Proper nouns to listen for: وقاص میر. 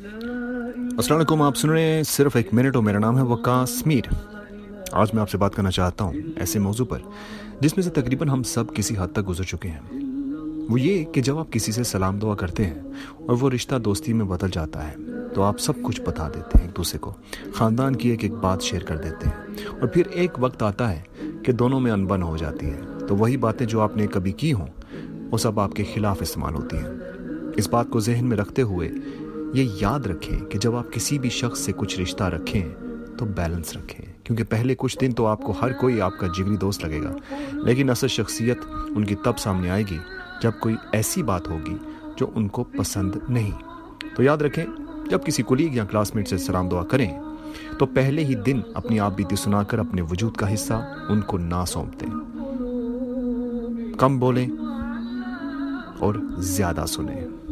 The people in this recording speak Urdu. السلام علیکم، آپ سن رہے ہیں صرف ایک منٹ، اور میرا نام ہے وقاص میر۔ آج میں آپ سے بات کرنا چاہتا ہوں ایسے موضوع پر جس میں سے تقریباً ہم سب کسی حد تک گزر چکے ہیں۔ وہ یہ کہ جب آپ کسی سے سلام دعا کرتے ہیں اور وہ رشتہ دوستی میں بدل جاتا ہے تو آپ سب کچھ بتا دیتے ہیں ایک دوسرے کو، خاندان کی ایک ایک بات شیئر کر دیتے ہیں، اور پھر ایک وقت آتا ہے کہ دونوں میں انبن ہو جاتی ہے، تو وہی باتیں جو آپ نے کبھی کی ہوں وہ سب آپ کے خلاف استعمال ہوتی ہیں۔ اس بات کو ذہن میں رکھتے ہوئے یہ یاد رکھیں کہ جب آپ کسی بھی شخص سے کچھ رشتہ رکھیں تو بیلنس رکھیں، کیونکہ پہلے کچھ دن تو آپ کو ہر کوئی آپ کا جگری دوست لگے گا، لیکن اصل شخصیت ان کی تب سامنے آئے گی جب کوئی ایسی بات ہوگی جو ان کو پسند نہیں۔ تو یاد رکھیں، جب کسی کولیگ یا کلاس میٹ سے سلام دعا کریں تو پہلے ہی دن اپنی آپ بیتی سنا کر اپنے وجود کا حصہ ان کو نہ سونپ دیں۔ کم بولیں اور زیادہ سنیں۔